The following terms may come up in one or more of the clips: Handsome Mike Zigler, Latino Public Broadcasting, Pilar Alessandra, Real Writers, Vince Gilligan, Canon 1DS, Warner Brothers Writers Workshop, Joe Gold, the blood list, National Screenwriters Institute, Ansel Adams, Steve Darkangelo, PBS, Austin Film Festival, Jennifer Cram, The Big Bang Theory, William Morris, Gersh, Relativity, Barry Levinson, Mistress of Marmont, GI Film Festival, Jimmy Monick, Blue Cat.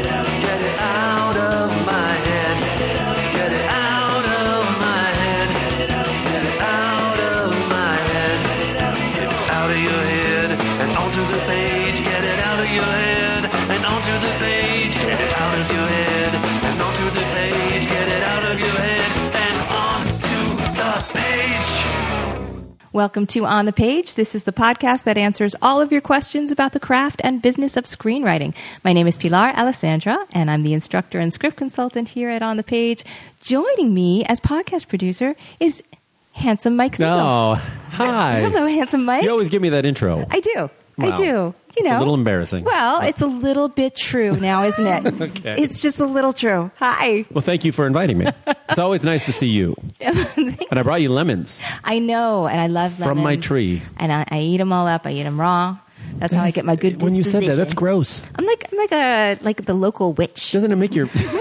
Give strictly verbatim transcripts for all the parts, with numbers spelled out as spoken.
it out, get it out of my head. Get it out, get it out of my head. Get it out, get it out of my head. Get it out of your head and onto the page. Get it out of your head and onto the page. Get it out of your head and onto the page. Get it out of your head and onto the page. Welcome to On the Page. This is the podcast that answers all of your questions about the craft and business of screenwriting. My name is Pilar Alessandra, and I'm the instructor and script consultant here at On the Page. Joining me as podcast producer is Handsome Mike Zigler. Oh, hi. Hello, Handsome Mike. You always give me that intro. I do. Wow. I do. You know, it's a little embarrassing. Well, it's a little bit true now, isn't it? Okay. It's just a little true. Hi. Well, thank you for inviting me. It's always nice to see you. And I brought you lemons. I know, and I love lemons. From my tree. And I, I eat them all up. I eat them raw. That's, that's how I get my good disposition. When you said that, that's gross. I'm like I'm like a like the local witch. Doesn't it make your Doesn't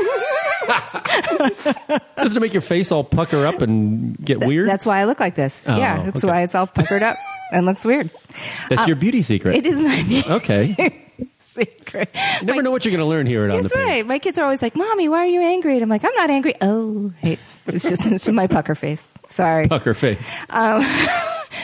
it make your face all pucker up and get Th- weird? That's why I look like this. Oh, yeah, that's okay. Why it's all puckered up. And looks weird. That's uh, your beauty secret. It is my beauty okay. secret. You never my, know what you're going to learn here at On the Page. That's right. My kids are always like, Mommy, why are you angry? And I'm like, I'm not angry. Oh, hey. It's just it's my pucker face. Sorry. Pucker face. Um,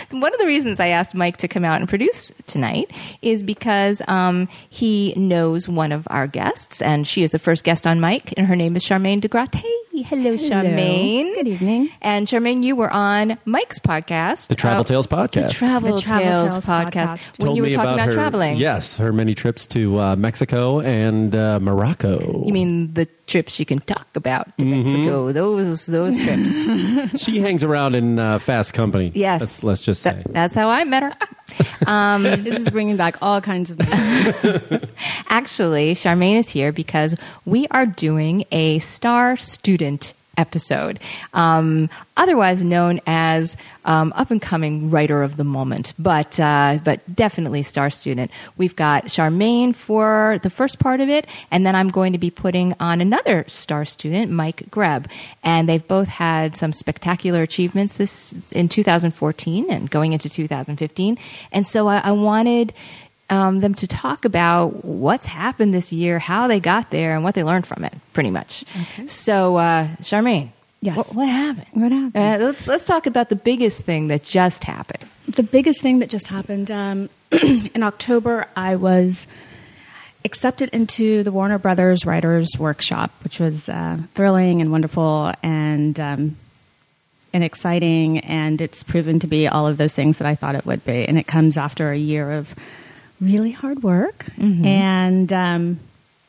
one of the reasons I asked Mike to come out and produce tonight is because um, he knows one of our guests, and she is the first guest on Mike, and her name is Charmaine DeGrate. Hello, Charmaine. Hello. Good evening. And Charmaine, you were on Mike's podcast. The Travel uh, Tales podcast. The Travel, the Travel Tales, Tales podcast. podcast. When Told you were talking about, about her, traveling. Yes, her many trips to uh, Mexico and uh, Morocco. You mean the trips you can talk about to mm-hmm. Mexico. Those those trips. She hangs around in uh, fast company. Yes. Let's, let's just say. That, that's how I met her. Um, this is bringing back all kinds of memories. Actually, Charmaine is here because we are doing a star student episode, um, otherwise known as um, up-and-coming writer of the moment, but uh, but definitely star student. We've got Charmaine for the first part of it, and then I'm going to be putting on another star student, Mike Greb, and they've both had some spectacular achievements this in two thousand fourteen and going into two thousand fifteen, and so I, I wanted um, them to talk about what's happened this year, how they got there, and what they learned from it. Pretty much. Okay. So, uh, Charmaine, yes. What, what happened? What happened? Uh, let's let's talk about the biggest thing that just happened. The biggest thing that just happened um, in October, I was accepted into the Warner Brothers Writers Workshop, which was uh, thrilling and wonderful and um, and exciting, and it's proven to be all of those things that I thought it would be. And it comes after a year of really hard work mm-hmm. and. Um,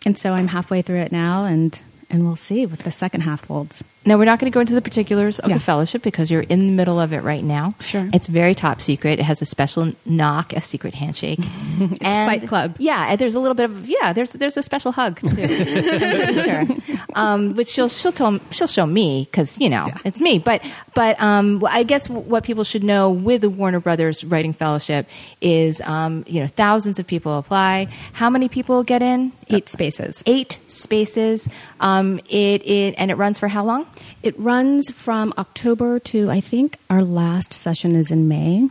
And so I'm halfway through it now, and, and we'll see what the second half holds. Now, we're not going to go into the particulars of yeah. the fellowship because you're in the middle of it right now. Sure. It's very top secret. It has a special knock, a secret handshake. It's and, Fight Club. Yeah, and there's a little bit of, yeah, there's there's a special hug, too. Sure. Um, which she'll she'll, tell, she'll show me because, you know, yeah. it's me. But but um, I guess what people should know with the Warner Brothers Writing Fellowship is, um, you know, thousands of people apply. How many people get in? Eight spaces. Eight spaces. Um, it, it and it runs for how long? It runs from October to, I think, our last session is in May.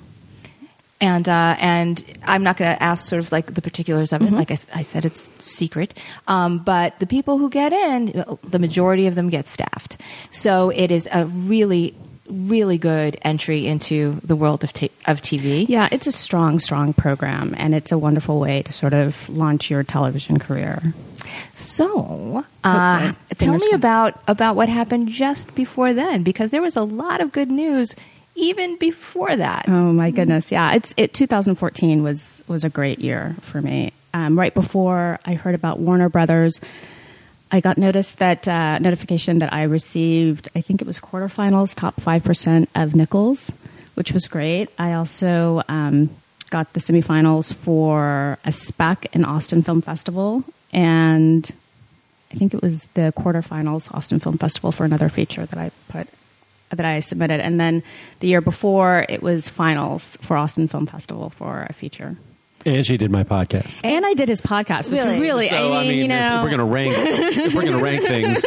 And uh, and I'm not going to ask sort of like the particulars of it. Mm-hmm. Like I, I said, it's secret. Um, but the people who get in, the majority of them get staffed. So it is a really, really good entry into the world of, t- of T V. Yeah, it's a strong, strong program. And it's a wonderful way to sort of launch your television career. So, uh, tell me about, about what happened just before then, because there was a lot of good news even before that. Oh my goodness. Yeah. It's, it, twenty fourteen was, was a great year for me. Um, right before I heard about Warner Brothers, I got noticed that, uh, notification that I received, I think it was quarterfinals, top five percent of Nichols, which was great. I also, um, got the semifinals for a spec in Austin Film Festival. And I think it was the quarterfinals Austin Film Festival for another feature that I put, that I submitted. And then the year before, it was finals for Austin Film Festival for a feature. And she did my podcast. And I did his podcast. Really? Which really so, I mean, I mean you know. If we're going to rank, if we're going to rank things.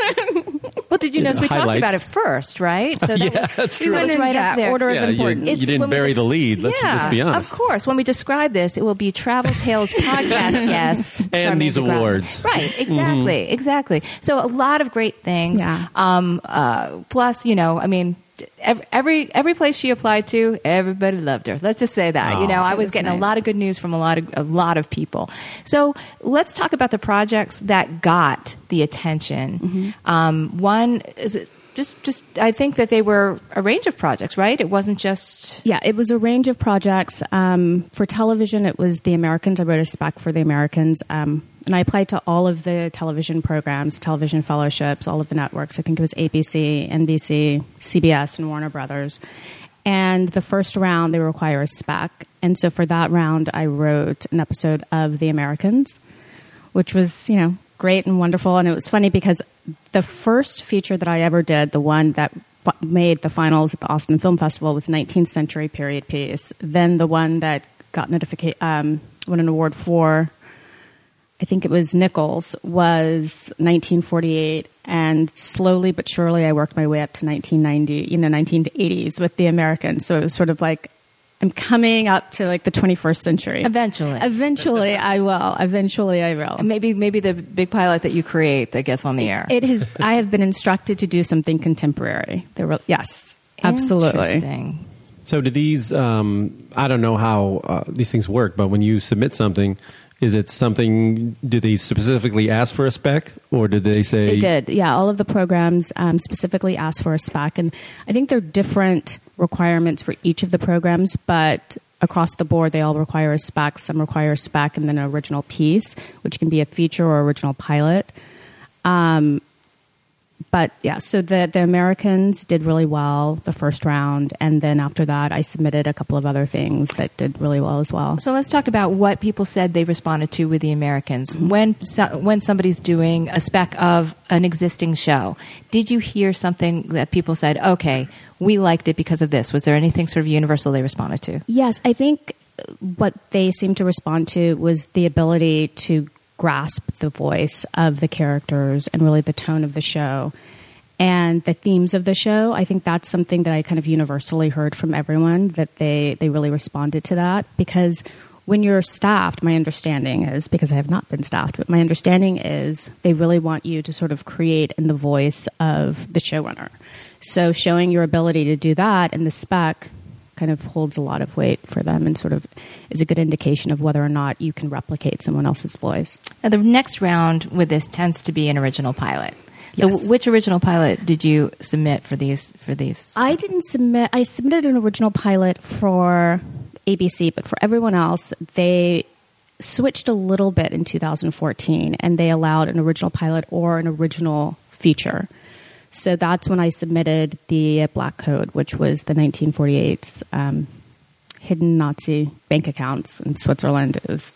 Well, did you, you notice know, we highlights. talked about it first, right? So that yeah, was, that's true. We went in right yeah, up there. Order yeah, of importance. You, you didn't bury just, the lead. Let's, yeah, let's be honest. Of course. When we describe this, it will be Travel Tales podcast guest. And Charmaine these DeGrate. awards. Right. Exactly. Mm-hmm. Exactly. So a lot of great things. Yeah. Um, uh, plus, you know, I mean, Every every place she applied to, everybody loved her. Let's just say that. Aww, you know, I was getting nice. a lot of good news from a lot of a lot of people. So let's talk about the projects that got the attention. Mm-hmm. Um, one is just just I think that they were a range of projects, right? It wasn't just yeah, it was a range of projects. Um, for television, it was The Americans. I wrote a spec for The Americans. Um, And I applied to all of the television programs, television fellowships, all of the networks. I think it was A B C, N B C, C B S, and Warner Brothers. And the first round, they require a spec. And so for that round, I wrote an episode of The Americans, which was, you know, great and wonderful. And it was funny because the first feature that I ever did, the one that made the finals at the Austin Film Festival, was a nineteenth century period piece. Then the one that got notification, um, won an award for... I think it was Nichols, was nineteen forty-eight, and slowly but surely I worked my way up to nineteen ninety, you know, nineteen eighties with The Americans. So it was sort of like, I'm coming up to like the twenty-first century. Eventually. Eventually I will. Eventually I will. And maybe maybe the big pilot that you create that gets on the air. It is. I have been instructed to do something contemporary. There were, yes, absolutely. Interesting. So do these, um, I don't know how uh, these things work, but when you submit something... Is it something, do they specifically ask for a spec or did they say? They did, yeah. All of the programs um, specifically asked for a spec. And I think there are different requirements for each of the programs, but across the board, they all require a spec. Some require a spec and then an original piece, which can be a feature or original pilot. Um, but yeah, so the, the Americans did really well the first round. And then after that, I submitted a couple of other things that did really well as well. So let's talk about what people said they responded to with The Americans. When so, when somebody's doing a spec of an existing show, did you hear something that people said, okay, we liked it because of this? Was there anything sort of universal they responded to? Yes, I think what they seemed to respond to was the ability to grasp the voice of the characters and really the tone of the show and the themes of the show. I think that's something that I kind of universally heard from everyone, that they, they really responded to that. Because when you're staffed, my understanding is, because I have not been staffed, but my understanding is they really want you to sort of create in the voice of the showrunner. So showing your ability to do that in the spec kind of holds a lot of weight for them and sort of is a good indication of whether or not you can replicate someone else's voice. Now, the next round with this tends to be an original pilot. So yes. Which original pilot did you submit for these? For these, I didn't submit. I submitted an original pilot for A B C, but for everyone else, they switched a little bit in two thousand fourteen, and they allowed an original pilot or an original feature. So that's when I submitted the Black Code, which was the nineteen forty-eight's um, hidden Nazi bank accounts in Switzerland. It was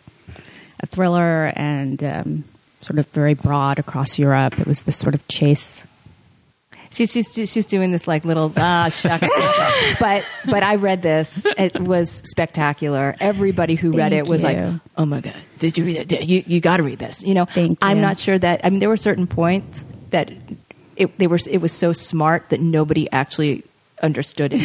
a thriller and um, sort of very broad across Europe. It was this sort of chase. She's she's she's doing this like little ah shuck, but but I read this. It was spectacular. Everybody who Thank read it was you. like, oh my god, did you read it? You you got to read this. You know, Thank I'm you. not sure that I mean there were certain points that. It, they were, it was so smart that nobody actually understood it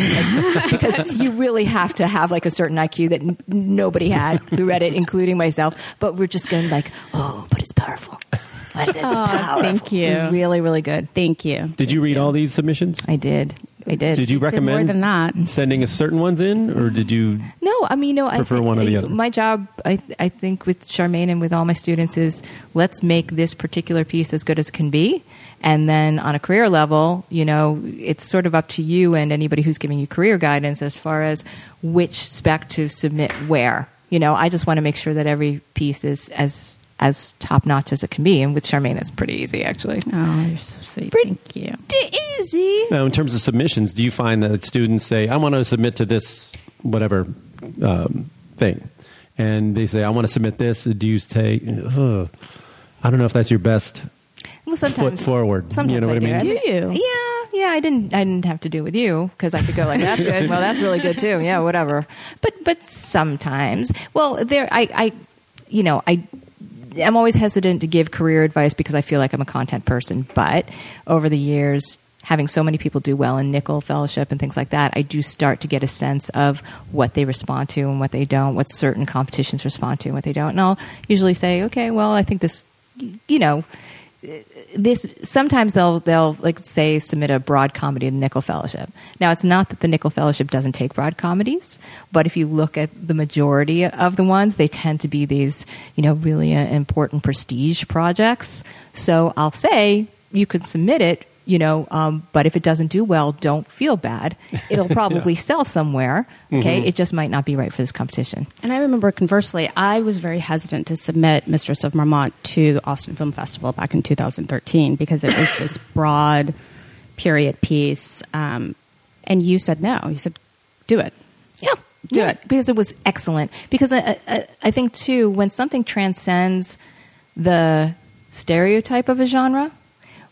because, because you really have to have like a certain I Q that n- nobody had who read it, including myself. But we're just going like, oh, but it's powerful. But it's oh, powerful. Thank you. Really, really good. Thank you. Did you read all these submissions? I did. I did. Did you recommend did more than that. sending a certain ones in, or did you? No, I mean, no. Prefer I prefer one or the other. My job, I I think, with Charmaine and with all my students is let's make this particular piece as good as it can be, and then on a career level, you know, it's sort of up to you and anybody who's giving you career guidance as far as which spec to submit where. You know, I just want to make sure that every piece is as. as top-notch as it can be. And with Charmaine, that's pretty easy, actually. Oh, you're so sweet. Pretty Thank you. easy. Now, in terms of submissions, do you find that students say, I want to submit to this whatever um, thing? And they say, I want to submit this. Do you say, oh, I don't know if that's your best well, sometimes, foot forward? Sometimes you know what I mean? Do you? Yeah. yeah, I didn't, I didn't have to do with you, because I could go like, that's good. Well, that's really good too. Yeah, whatever. But, but sometimes, well, there, I, I, you know, I, I'm always hesitant to give career advice because I feel like I'm a content person. But over the years, having so many people do well in Nichols Fellowship and things like that, I do start to get a sense of what they respond to and what they don't, what certain competitions respond to and what they don't. And I'll usually say, okay, well, I think this, you know, this, sometimes they'll, they'll like say, submit a broad comedy to the Nichols Fellowship. Now, it's not that the Nichols Fellowship doesn't take broad comedies, but if you look at the majority of the ones, they tend to be these, you know, really uh, important prestige projects. So I'll say, you could submit it, you know, um, but if it doesn't do well, don't feel bad. It'll probably yeah. sell somewhere. Okay, mm-hmm. It just might not be right for this competition. And I remember, conversely, I was very hesitant to submit Mistress of Marmont to the Austin Film Festival back in two thousand thirteen because it was this broad period piece. Um, and you said no. You said, do it. Yeah, do yeah, it. Because it was excellent. Because I, I, I think, too, when something transcends the stereotype of a genre,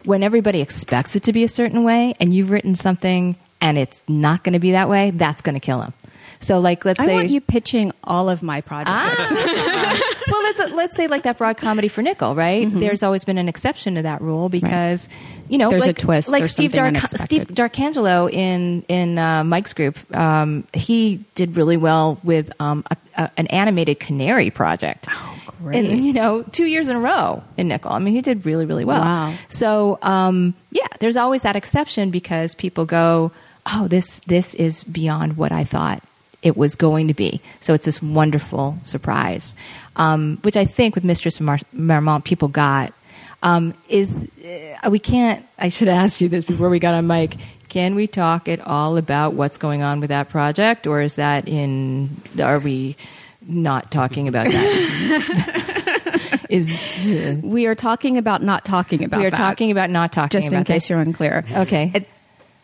when everybody expects it to be a certain way and you've written something and it's not going to be that way, that's going to kill them. So like, let's I say... I want you pitching all of my projects. Ah. Well, let's, let's say like that broad comedy for Nichols, right? Mm-hmm. There's always been an exception to that rule because, right. you know... There's like, a twist. Like Steve, Dark- Steve Darkangelo in, in uh, Mike's group, um, he did really well with um, a, a, an animated canary project. Oh. Great. And, you know, two years in a row in Nichols. I mean, he did really, really well. Wow. So, um, yeah, there's always that exception because people go, oh, this this is beyond what I thought it was going to be. So it's this wonderful surprise, um, which I think with Mistress of Mar- Marmont, people got, um, is uh, we can't, I should ask you this before we got on mic. Can we talk at all about what's going on with that project? Or is that in, are we... not talking about that. Is uh, we are talking about not talking about that. We are that. talking about not talking Just about that. Just in case that. You're unclear. Okay. It,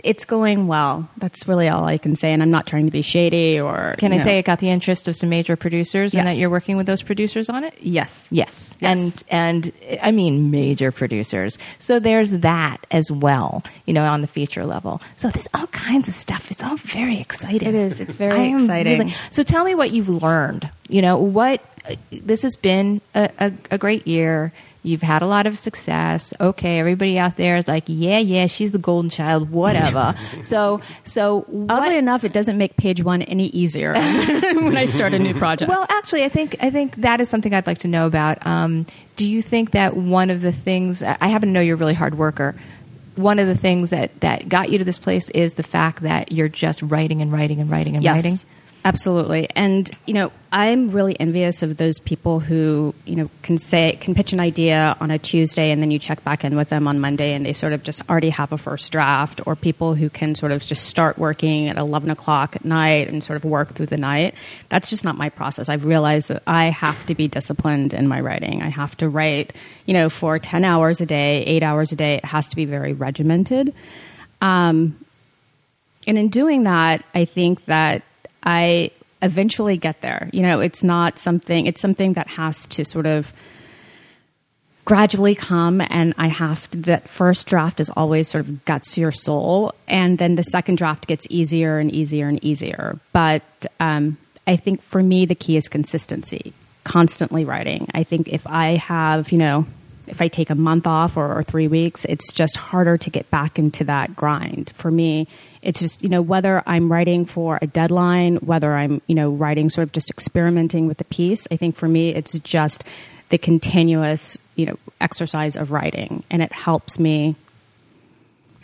it's going well. That's really all I can say. And I'm not trying to be shady or... Can I know. say it got the interest of some major producers yes. and that you're working with those producers on it? Yes. Yes. yes. And, and I mean major producers. So there's that as well, you know, on the feature level. So there's all kinds of stuff. It's all very exciting. It is. It's very exciting. Really, so tell me what you've learned. You know, what... Uh, this has been a, a, a great year. You've had a lot of success. Okay, everybody out there is like, yeah, yeah, she's the golden child, whatever. so, so what, oddly enough, it doesn't make page one any easier when I start a new project. Well, actually, I think I think that is something I'd like to know about. Um, do you think that one of the things, I happen to know you're a really hard worker, one of the things that, that got you to this place is the fact that you're just writing and writing and writing and yes. writing? Absolutely. And, you know, I'm really envious of those people who, you know, can say, can pitch an idea on a Tuesday and then you check back in with them on Monday and they sort of just already have a first draft, or people who can sort of just start working at eleven o'clock at night and sort of work through the night. That's just not my process. I've realized that I have to be disciplined in my writing. I have to write, you know, for ten hours a day, eight hours a day. It has to be very regimented. Um, and in doing that, I think that I eventually get there. You know, it's not something, it's something that has to sort of gradually come, and I have to, that first draft is always sort of guts your soul, and then the second draft gets easier and easier and easier. But um, I think for me, the key is consistency, constantly writing. I think if I have, you know, if I take a month off or, or three weeks, it's just harder to get back into that grind. For me, it's just, you know, whether I'm writing for a deadline, whether I'm, you know, writing sort of just experimenting with the piece, I think for me, it's just the continuous, you know, exercise of writing. And it helps me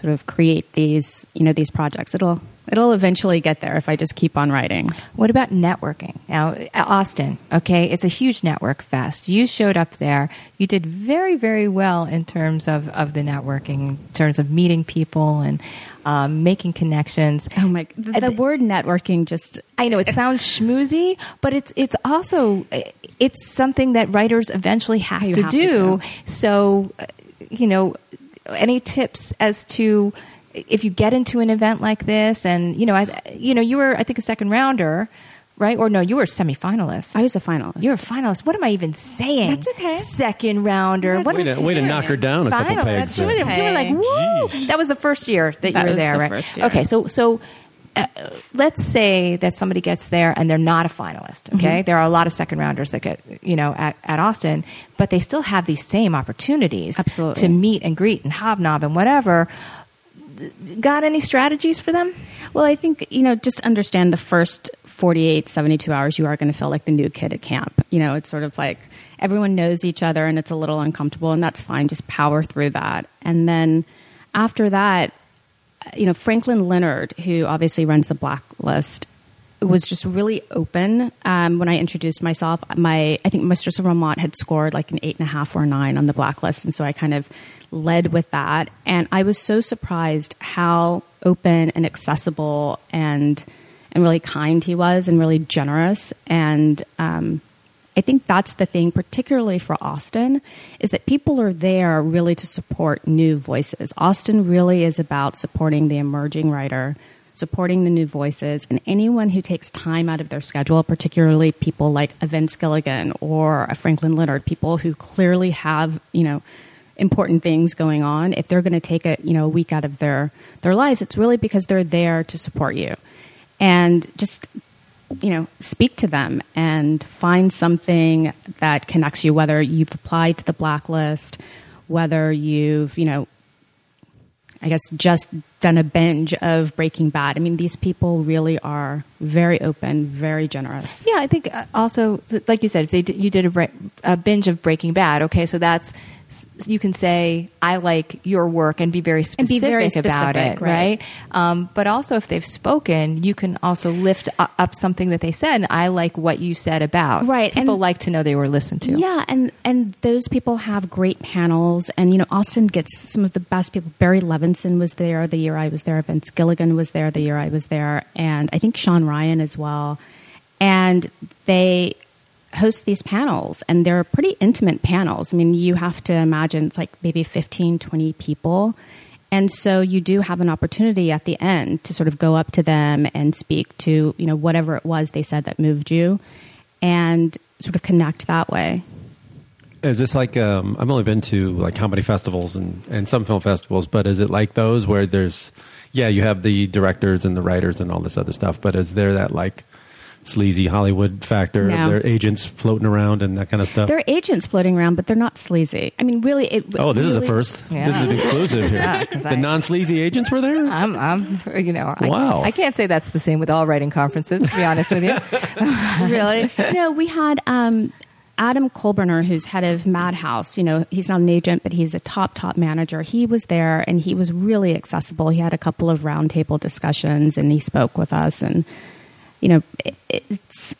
sort of create these, you know, these projects. It'll, it'll eventually get there if I just keep on writing. What about networking? Now, Austin, okay, it's a huge network fest. You showed up there. You did very, very well in terms of, of the networking, in terms of meeting people and um, making connections. Oh my, the, the word networking just... I know, it sounds schmoozy, but it's it's also, it's something that writers eventually have to have do. To so, you know... Any tips as to if you get into an event like this? And, you know, I, you know, you were, I think, a second rounder, right? Or no, you were a semifinalist. I was a finalist. You're a finalist. What am I even saying? That's okay. Second rounder. Way to, way to knock her down a final, couple pegs. You were like, woo! Jeez. That was the first year that, that you were there, the right? First year. Okay, so so uh, let's say that somebody gets there and they're not a finalist, okay? Mm-hmm. There are a lot of second rounders that get, you know, at, at Austin, but they still have these same opportunities Absolutely. To meet and greet and hobnob and whatever. Got any strategies for them? Well, I think, you know, just understand the first forty-eight, seventy-two hours, you are going to feel like the new kid at camp. You know, it's sort of like everyone knows each other and it's a little uncomfortable, and that's fine. Just power through that. And then after that, you know, Franklin Leonard, who obviously runs the Blacklist, was just really open. Um, when I introduced myself, my I think Mistress of Marmont had scored like an eight and a half or a nine on the Blacklist. And so I kind of led with that. And I was so surprised how open and accessible and and really kind he was, and really generous. And um, I think that's the thing, particularly for Austin, is that people are there really to support new voices. Austin really is about supporting the emerging writer, supporting the new voices, and anyone who takes time out of their schedule, particularly people like a Vince Gilligan or a Franklin Leonard, people who clearly have, you know, important things going on. If they're going to take a, you know, a week out of their, their lives, it's really because they're there to support you. And just, you know, speak to them and find something that connects you, whether you've applied to the Blacklist, whether you've, you know, I guess just done a binge of Breaking Bad. I mean, these people really are very open, very generous. Yeah, I think also, like you said, if they did, you did a, bre- a binge of Breaking Bad, okay, so that's, you can say, I like your work, and be very specific, be very specific about it, right? right? Um, but also, if they've spoken, you can also lift up something that they said, and I like what you said about. Right. People and, like to know they were listened to. Yeah, and, and those people have great panels, and you know, Austin gets some of the best people. Barry Levinson was there the year I was there, Vince Gilligan was there the year I was there, and I think Sean Ryan as well. And they host these panels, and they're pretty intimate panels. I mean, you have to imagine it's like maybe fifteen, twenty people. And so you do have an opportunity at the end to sort of go up to them and speak to, you know, whatever it was they said that moved you, and sort of connect that way. Is this like, um, I've only been to like comedy festivals and, and some film festivals, but is it like those where there's, yeah, you have the directors and the writers and all this other stuff, but is there that like sleazy Hollywood factor? No. Their agents floating around and that kind of stuff. There are agents floating around, but they're not sleazy. I mean, really. It, oh, this really, is a first. Yeah. This is an exclusive here. Yeah, the I, non-sleazy agents were there? I'm, I'm you know, wow. I, I can't say that's the same with all writing conferences, to be honest with you. Really? No, we had um, Adam Kolberner, who's head of Madhouse. You know, he's not an agent, but he's a top, top manager. He was there, and he was really accessible. He had a couple of roundtable discussions, and he spoke with us, and you know, it's,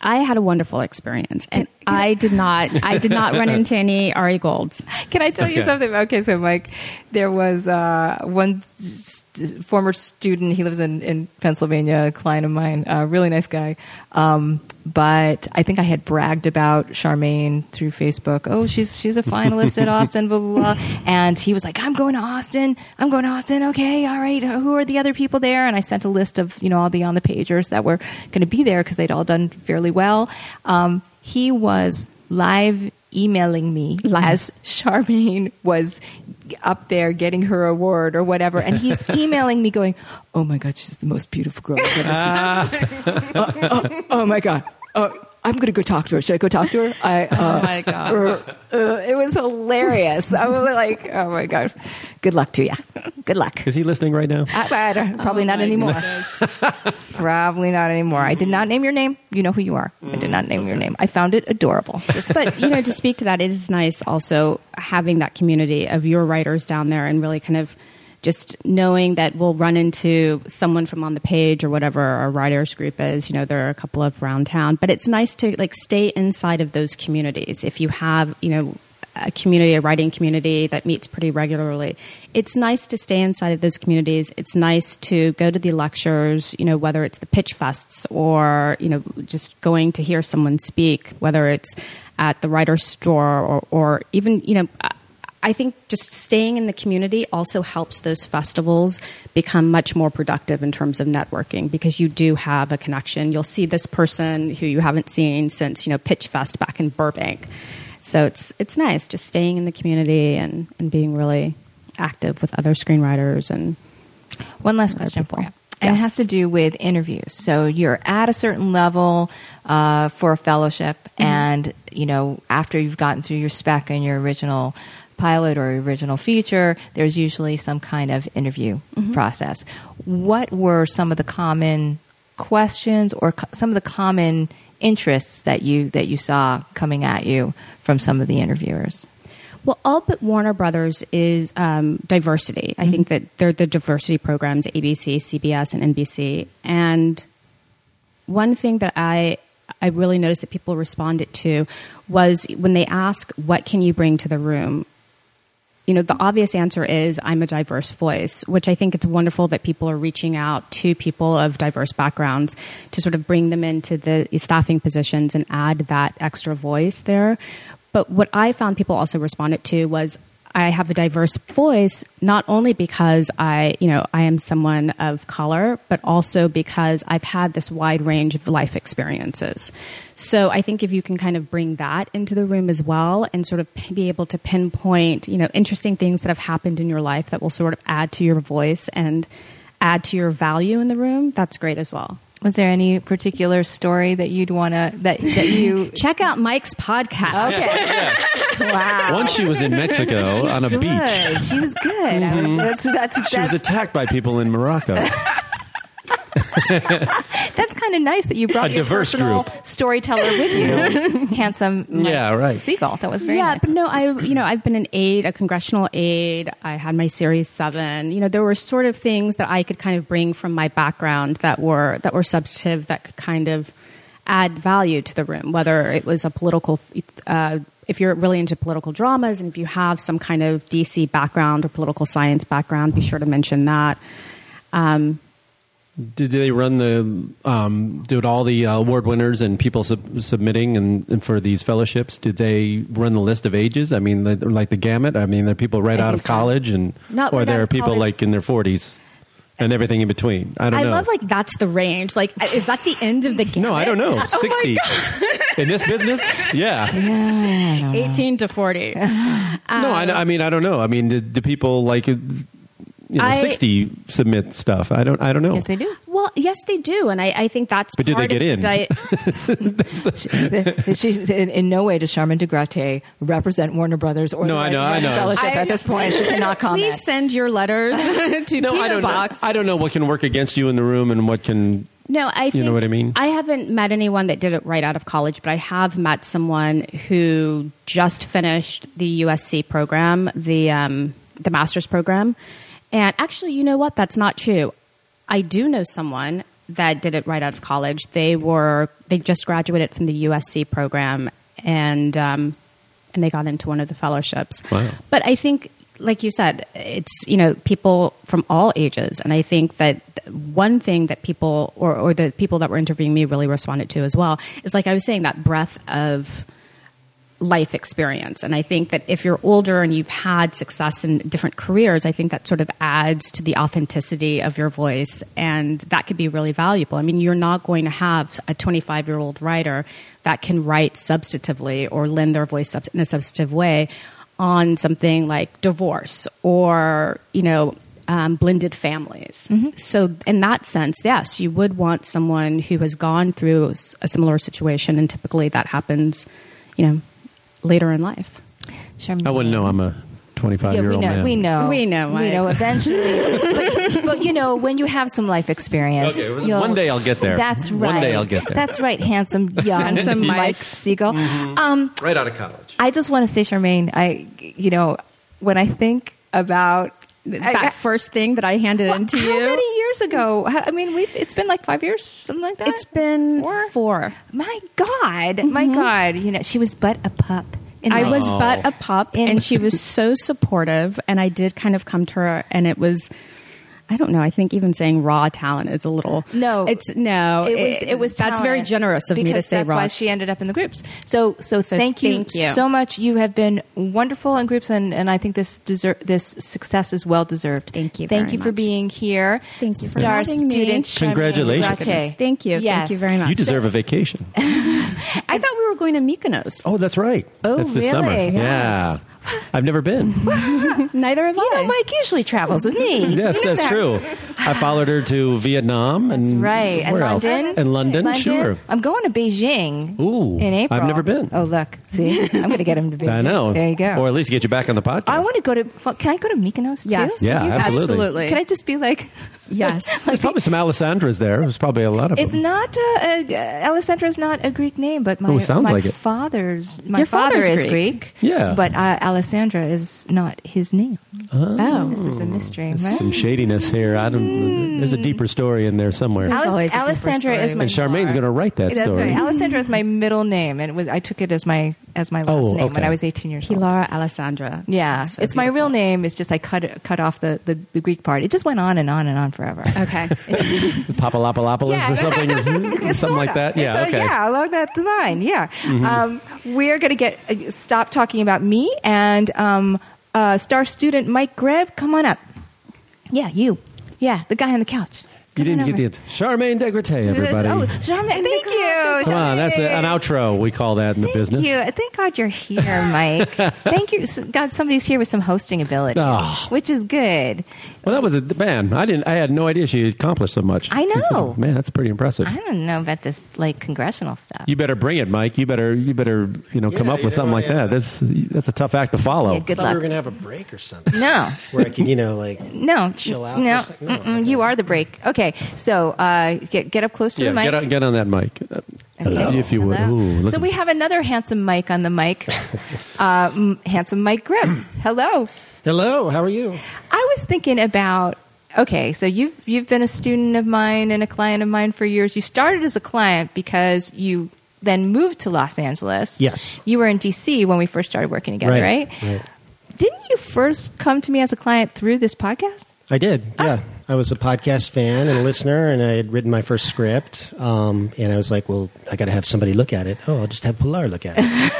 I had a wonderful experience, and can, can I did not, I did not run into any Ari Golds. Can I tell okay. you something? Okay. So Mike, there was, uh, one st- former student, he lives in, in Pennsylvania, a client of mine, a uh, really nice guy. Um, but I think I had bragged about Charmaine through Facebook. Oh, she's, she's a finalist at Austin, blah, blah, blah. And he was like, I'm going to Austin. I'm going to Austin. Okay. All right. Who are the other people there? And I sent a list of, you know, all the on the pagers that were going to be there, 'cause they'd all done fairly well. Um, he was live emailing me live. as Charmaine was up there getting her award or whatever. And he's emailing me going, oh my God, she's the most beautiful girl I've ever seen. Ah. oh, oh, oh my God. Oh, I'm going to go talk to her. Should I go talk to her? I, uh, oh my God. Uh, uh, it was hilarious. I was like, oh my God. Good luck to you. Good luck. Is he listening right now? I, I don't, probably oh not anymore. Probably not anymore. I did not name your name. You know who you are. I did not name your name. I found it adorable. But, you know, to speak to that, it is nice also having that community of your writers down there, and really kind of just knowing that we'll run into someone from on the page or whatever our writers group is. You know, there are a couple of around town, but it's nice to like stay inside of those communities. If you have, you know, a community, a writing community that meets pretty regularly, it's nice to stay inside of those communities. It's nice to go to the lectures, you know, whether it's the pitch fests or, you know, just going to hear someone speak, whether it's at the writer's store or, or even, you know, I think just staying in the community also helps those festivals become much more productive in terms of networking, because you do have a connection. You'll see this person who you haven't seen since, you know, Pitch Fest back in Burbank. So it's it's nice just staying in the community and, and being really active with other screenwriters. And one last question for you. And yes. It has to do with interviews. So you're at a certain level uh, for a fellowship, mm-hmm. and you know after you've gotten through your spec and your original pilot or original feature, there's usually some kind of interview mm-hmm. process. What were some of the common questions or co- some of the common interests that you that you saw coming at you from some of the interviewers? Well, all but Warner Brothers is um, diversity. I mm-hmm. think that they're the diversity programs, A B C, C B S, and N B C. And one thing that I I really noticed that people responded to was when they ask, what can you bring to the room? You know, the obvious answer is, I'm a diverse voice, which I think it's wonderful that people are reaching out to people of diverse backgrounds to sort of bring them into the staffing positions and add that extra voice there. But what I found people also responded to was, I have a diverse voice, not only because I, you know, I am someone of color, but also because I've had this wide range of life experiences. So I think if you can kind of bring that into the room as well and sort of be able to pinpoint, you know, interesting things that have happened in your life that will sort of add to your voice and add to your value in the room, that's great as well. Was there any particular story that you'd want to, that, that you... Check out Mike's podcast. Okay. Yes, yes. Wow. Once she was in Mexico She's on a good. beach. She was good. Mm-hmm. I was, that's, that's, that's, she was attacked by people in Morocco. That's kind of nice that you brought a your diverse personal group. storyteller with you. Handsome Mike yeah, right. Seagull. That was very yeah, nice. Yeah, but no, I, you know, I've been an aide, a congressional aide. I had my Series seven. You know, there were sort of things that I could kind of bring from my background that were that were substantive, that could kind of add value to the room, whether it was a political... Uh, if you're really into political dramas, and if you have some kind of D C background or political science background, be sure to mention that. Um Did they run the, um, did all the award winners and people sub- submitting and, and for these fellowships, did they run the list of ages? I mean, the, like the gamut? I mean, there are people right out of college so. and, Not or right there are people college. like in their forties and everything in between. I don't I know. I love like, that's the range. Like, is that the end of the gamut? No, I don't know. sixty Oh in this business? Yeah. yeah eighteen to forty um, no, I, I mean, I don't know. I mean, do, do people like... You know, I, sixty submit stuff. I don't. I don't know. Yes, they do. Well, yes, they do, and I, I think that's. But part did they get in? Di- the, the, she's in, in no way does Charmaine DeGrate represent Warner Brothers or no, the I know, I know. Fellowship I, at this point. She cannot comment. Please send your letters to no, Peter I Box. Know. I don't know what can work against you in the room and what can. No, I think, you know what I mean? I haven't met anyone that did it right out of college, but I have met someone who just finished the U S C program, the um, the master's program. And actually, you know what? That's not true. I do know someone that did it right out of college. They were they just graduated from the U S C program, and um, and they got into one of the fellowships. Wow. But I think, like you said, it's you know people from all ages, and I think that one thing that people or or the people that were interviewing me really responded to as well is, like I was saying, that breadth of life experience. And I think that if you're older and you've had success in different careers, I think that sort of adds to the authenticity of your voice, and that could be really valuable. I mean, you're not going to have a twenty-five-year-old writer that can write substantively or lend their voice in a substantive way on something like divorce or, you know, um, blended families. Mm-hmm. So in that sense, yes, you would want someone who has gone through a similar situation, and typically that happens, you know, later in life. Charmaine. I wouldn't know. I'm a twenty-five-year-old yeah, man. We know. We know. Mike. We know eventually. but, but, you know, when you have some life experience. Okay, one day I'll get there. That's right. One day I'll get there. That's right. Handsome, young, handsome Mike Siegel. Mm-hmm. Um, right out of college. I just want to say, Charmaine, I, you know, when I think about that I, first thing that I handed well, in to how you. How many years ago? I mean, we've, it's been like five years, something like that? It's been four. four. My God. Mm-hmm. My God. You know, she was but a pup. And I oh. was but a pup, and she was so supportive, and I did kind of come to her, and it was... I don't know. I think even saying raw talent is a little no. It's no. It was. It, it was. That's very generous of me to say raw. Because that's why she ended up in the groups. So so, so thank, you thank you so much. You have been wonderful in groups, and, and I think this deser- this success is well deserved. Thank you. Thank very you for much. being here. Thank you. For Star having student. Me. Congratulations. Congratulations. Thank you. Yes. Thank you very much. You deserve so, a vacation. I thought we were going to Mykonos. Oh, that's right. Oh, that's this really? Summer. Yes. Yeah. I've never been. Neither have you I. You know, Mike usually travels with me. Yes, you know that's that. True. I followed her to Vietnam. And that's right. And where London. Else? And London, London, sure. I'm going to Beijing Ooh, in April. I've never been. Oh, look. See? I'm going to get him to Beijing. I know. There you go. Or at least get you back on the podcast. I want to go to... Well, can I go to Mykonos, yes. too? Yeah, absolutely. absolutely. Can I just be like... Yes. Like, there's probably some Alessandras there. There's probably a lot of it's them. It's not... Uh, uh, Alessandra's not a Greek name, but my, oh, sounds my like father's... My Your father is Greek. Greek. Yeah. But uh, Alessandra is not his name. Oh. oh this is a mystery, right? There's some shadiness here. I don't. There's a deeper story in there somewhere. There's always Alessandra is my and Charmaine's going to write that That's story. That's right. Alessandra is my middle name, and it was I took it as my as my last oh, name okay. when I was eighteen years Pilar old. Pilar Alessandra. Yeah, so it's beautiful. My real name. It's just I cut cut off the, the, the Greek part. It just went on and on and on forever. Okay, Papalopoulos yeah. or something, something sort like that. Yeah, it's okay. A, yeah, I love that design. Yeah, mm-hmm. um, we're going to get uh, stop talking about me and. Um, Uh, star student Mike Greb, come on up. Yeah, you. Yeah, the guy on the couch. Come you didn't get the it. Charmaine DeGrate, everybody. Oh, Charmaine, thank you. Come on, that's a, an outro. We call that in the thank business. Thank you. Thank God you're here, Mike. Thank you. God, somebody's here with some hosting abilities, oh. which is good. Well, that was a man. I didn't. I had no idea she accomplished so much. I know, man. That's pretty impressive. I don't know about this like congressional stuff. You better bring it, Mike. You better. You better. You know, yeah, come up with something like that. That's that's a tough act to follow. Yeah, good I thought luck. We were gonna have a break or something. No, where I could, you know, like no, chill out. No, for a no okay. you are the break. Okay. Okay, so uh, get get up close to yeah, the mic. Get on, get on that mic, uh, hello. If you would. Ooh, so we have another handsome Mike on the mic, uh, m- handsome Mike Grimm. Hello. Hello. How are you? I was thinking about. Okay, so you've you've been a student of mine and a client of mine for years. You started as a client because you then moved to Los Angeles. Yes. You were in D C when we first started working together, right? Right. right. Didn't you first come to me as a client through this podcast? I did. Yeah. Oh. I was a podcast fan and a listener, and I had written my first script. Um, and I was like, well, I got to have somebody look at it. Oh, I'll just have Pilar look at it.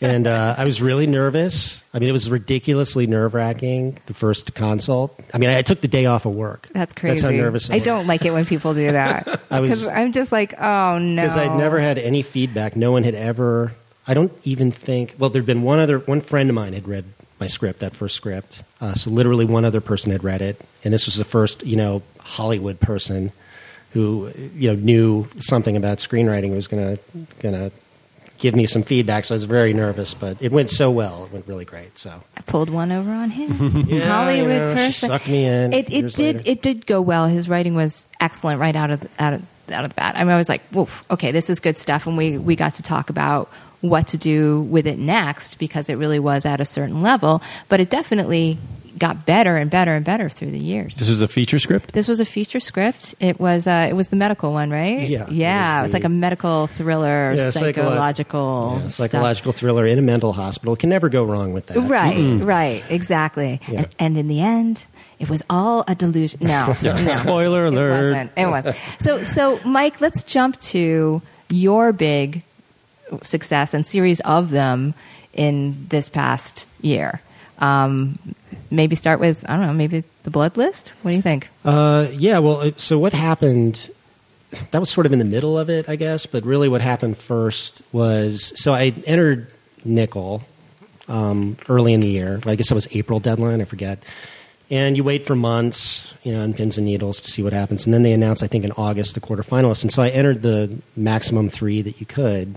and uh, I was really nervous. I mean, it was ridiculously nerve-wracking, the first consult. I mean, I took the day off of work. That's crazy. That's how nervous I was. I don't like it when people do that. I was, I'm just like, oh, no. Because I'd never had any feedback. No one had ever... I don't even think... Well, there'd been one other... One friend of mine had read... my script, that first script. Uh, so literally one other person had read it. And this was the first, you know, Hollywood person who, you know, knew something about screenwriting was going to going to give me some feedback. So I was very nervous, but it went so well. It went really great. So I pulled one over on him. yeah, Hollywood you know, person. She sucked me in. It, it did later. It did go well. His writing was excellent right out of the, out of out of the bat. I mean, I was like, woof, okay, this is good stuff. And we, we got to talk about what to do with it next because it really was at a certain level, but it definitely got better and better and better through the years. This was a feature script? This was a feature script. It was uh, it was the medical one, right? Yeah. Yeah, it was, it was the, like a medical thriller, yeah, psychological psycholo- yeah, Psychological stuff. Thriller in a mental hospital. Can never go wrong with that. Right, mm-hmm. right, exactly. Yeah. And, and in the end, it was all a delusion. No. yeah. no. Spoiler alert. It wasn't. It wasn't. so, so, Mike, let's jump to your big... success and series of them in this past year. Um, maybe start with, I don't know, maybe The Blood List? What do you think? Uh, yeah, well, so what happened, that was sort of in the middle of it, I guess, but really what happened first was, so I entered Nichols um, early in the year. I guess it was April deadline, I forget. And you wait for months, you know, on pins and needles to see what happens. And then they announced, I think, in August, the quarterfinalists. And so I entered the maximum three that you could.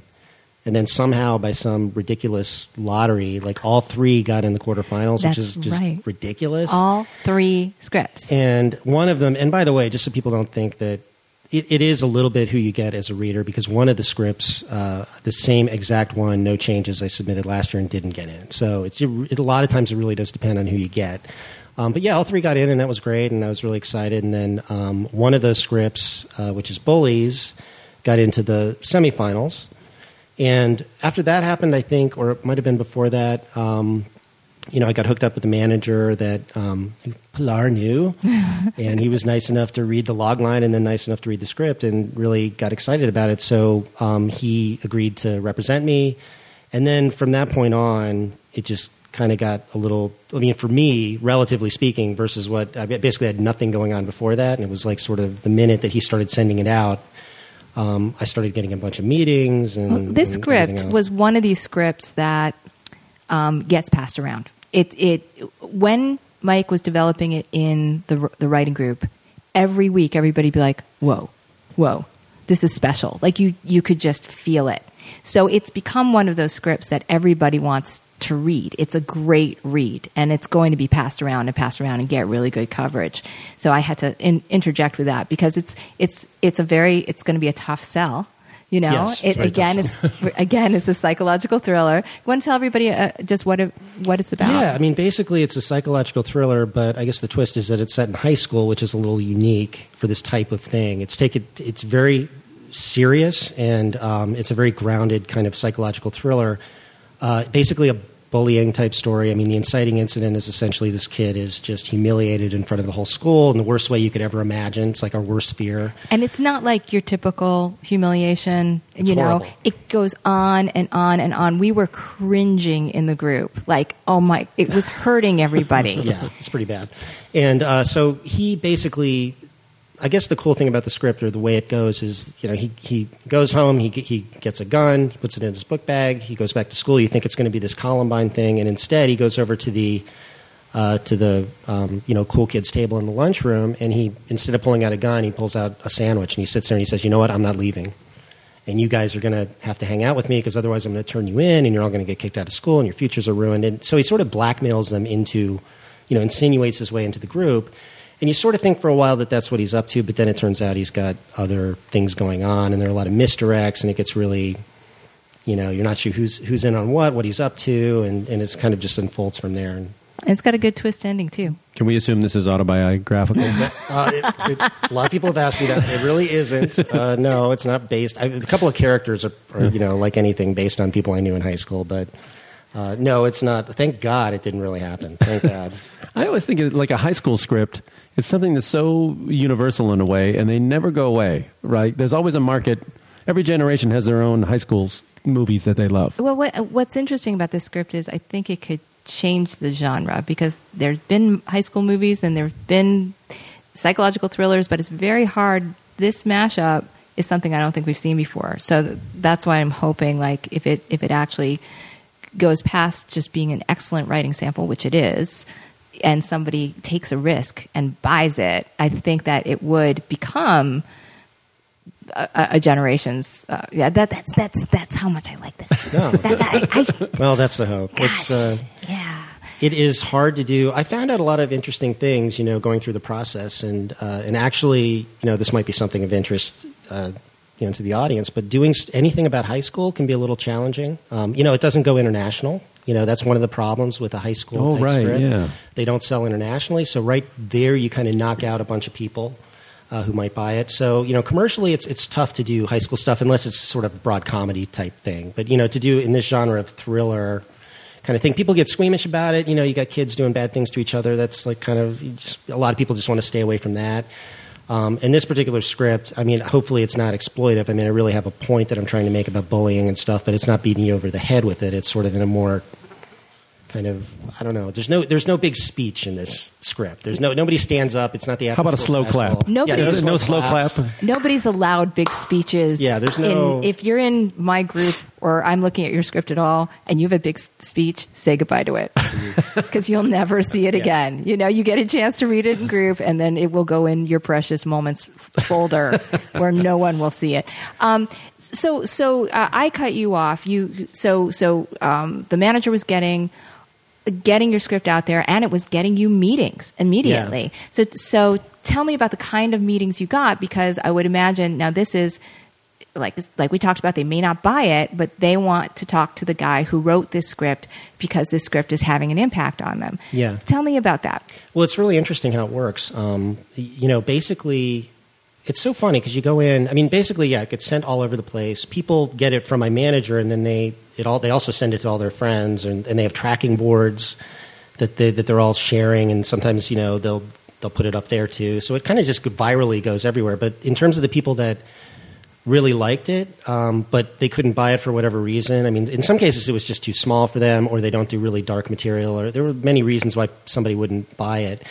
And then somehow, by some ridiculous lottery, like all three got in the quarterfinals, That's which is just right. ridiculous. All three scripts. And one of them, and by the way, just so people don't think that, it, it is a little bit who you get as a reader, because one of the scripts, uh, the same exact one, no changes, I submitted last year and didn't get in. So it's it, a lot of times it really does depend on who you get. Um, but yeah, all three got in, and that was great, and I was really excited. And then um, one of those scripts, uh, which is Bullies, got into the semifinals. And after that happened, I think, or it might have been before that, um, you know, I got hooked up with a manager that um, Pilar knew, and he was nice enough to read the log line and then nice enough to read the script and really got excited about it. So um, he agreed to represent me. And then from that point on, it just kind of got a little, I mean, for me, relatively speaking, versus what I basically had nothing going on before that. And it was like sort of the minute that he started sending it out, um, I started getting a bunch of meetings. And well, this and script was one of these scripts that um, gets passed around. It, it, when Mike was developing it in the the writing group, every week, everybody would be like, whoa, whoa, this is special. Like you, you could just feel it. So it's become one of those scripts that everybody wants to read. It's a great read, and it's going to be passed around and passed around and get really good coverage. So I had to in, interject with that because it's it's it's a very it's going to be a tough sell, you know. Yes, it, again, tough. it's again it's a psychological thriller. You want to tell everybody uh, just what it, what it's about? Yeah, I mean, basically it's a psychological thriller, but I guess the twist is that it's set in high school, which is a little unique for this type of thing. It's take it, it's very serious, and um, it's a very grounded kind of psychological thriller. Uh, basically a bullying type story. I mean, the inciting incident is essentially this kid is just humiliated in front of the whole school in the worst way you could ever imagine. It's like our worst fear. And it's not like your typical humiliation. It's you horrible. know, it goes on and on and on. We were cringing in the group. Like, oh my, it was hurting everybody. Yeah, it's pretty bad. And uh, so he basically... I guess the cool thing about the script or the way it goes is, you know, he, he goes home, he he gets a gun, he puts it in his book bag, he goes back to school. You think it's going to be this Columbine thing, and instead he goes over to the uh, to the um, you know cool kids table in the lunchroom, and he instead of pulling out a gun, he pulls out a sandwich, and he sits there and he says, you know what, I'm not leaving, and you guys are going to have to hang out with me because otherwise I'm going to turn you in, and you're all going to get kicked out of school, and your futures are ruined. And so he sort of blackmails them into, you know, insinuates his way into the group. And you sort of think for a while that that's what he's up to, but then it turns out he's got other things going on, and there are a lot of misdirects, and it gets really, you know, you're not sure who's who's in on what, what he's up to, and, and it's kind of just unfolds from there. And it's got a good twist ending, too. Can we assume this is autobiographical? uh, it, it, a lot of people have asked me that. It really isn't. Uh, no, it's not based. I, a couple of characters are, are, you know, like anything, based on people I knew in high school, but... Uh, no, it's not. Thank God it didn't really happen. Thank God. I always think of like a high school script. It's something that's so universal in a way, and they never go away, right? There's always a market. Every generation has their own high school movies that they love. Well, what, what's interesting about this script is I think it could change the genre because there's been high school movies and there's been psychological thrillers, but it's very hard. This mashup is something I don't think we've seen before. So that's why I'm hoping like if it if it actually... goes past just being an excellent writing sample, which it is, and somebody takes a risk and buys it, I think that it would become a, a generation's... Uh, yeah, that, that's that's that's how much I like this. No. That's, I, I, well, that's the hope. Gosh, it's, uh, yeah. It is hard to do. I found out a lot of interesting things, you know, going through the process, and uh, and actually, you know, this might be something of interest uh you know, to the audience, but doing anything about high school can be a little challenging. Um, you know, it doesn't go international. You know, that's one of the problems with a high school oh, type right, script. Yeah. They don't sell internationally. So right there, you kind of knock out a bunch of people uh, who might buy it. So, you know, commercially, it's it's tough to do high school stuff unless it's sort of broad comedy type thing. But, you know, to do in this genre of thriller kind of thing, people get squeamish about it. You know, you got kids doing bad things to each other. That's like kind of just, a lot of people just want to stay away from that. Um, and this particular script, I mean, hopefully it's not exploitive. I mean, I really have a point that I'm trying to make about bullying and stuff, but it's not beating you over the head with it. It's sort of in a more kind of, I don't know. There's no, there's no big speech in this script. There's no, nobody stands up. It's not the. How about a slow special. clap? Nobody's yeah, there's no slow claps. clap. Nobody's allowed big speeches. Yeah, there's no. In, if you're in my group or I'm looking at your script at all, and you have a big speech, say goodbye to it because you'll never see it yeah. again. You know, you get a chance to read it in group, and then it will go in your precious moments folder where no one will see it. Um, so, so uh, I cut you off. You so so um, the manager was getting. getting your script out there, and it was getting you meetings immediately. Yeah. So so tell me about the kind of meetings you got, because I would imagine now this is, like like we talked about, they may not buy it, but they want to talk to the guy who wrote this script because this script is having an impact on them. Yeah. Tell me about that. Well, it's really interesting how it works. Um, you know, basically... It's so funny because you go in. I mean, basically, yeah, it gets sent all over the place. People get it from my manager, and then they it all. They also send it to all their friends, and, and they have tracking boards. that they, that they're all sharing, and sometimes, you know, they'll they'll put it up there too. So it kind of just virally goes everywhere. But in terms of the people that really liked it, um, but they couldn't buy it for whatever reason. I mean, in some cases it was just too small for them, or they don't do really dark material, or there were many reasons why somebody wouldn't buy it.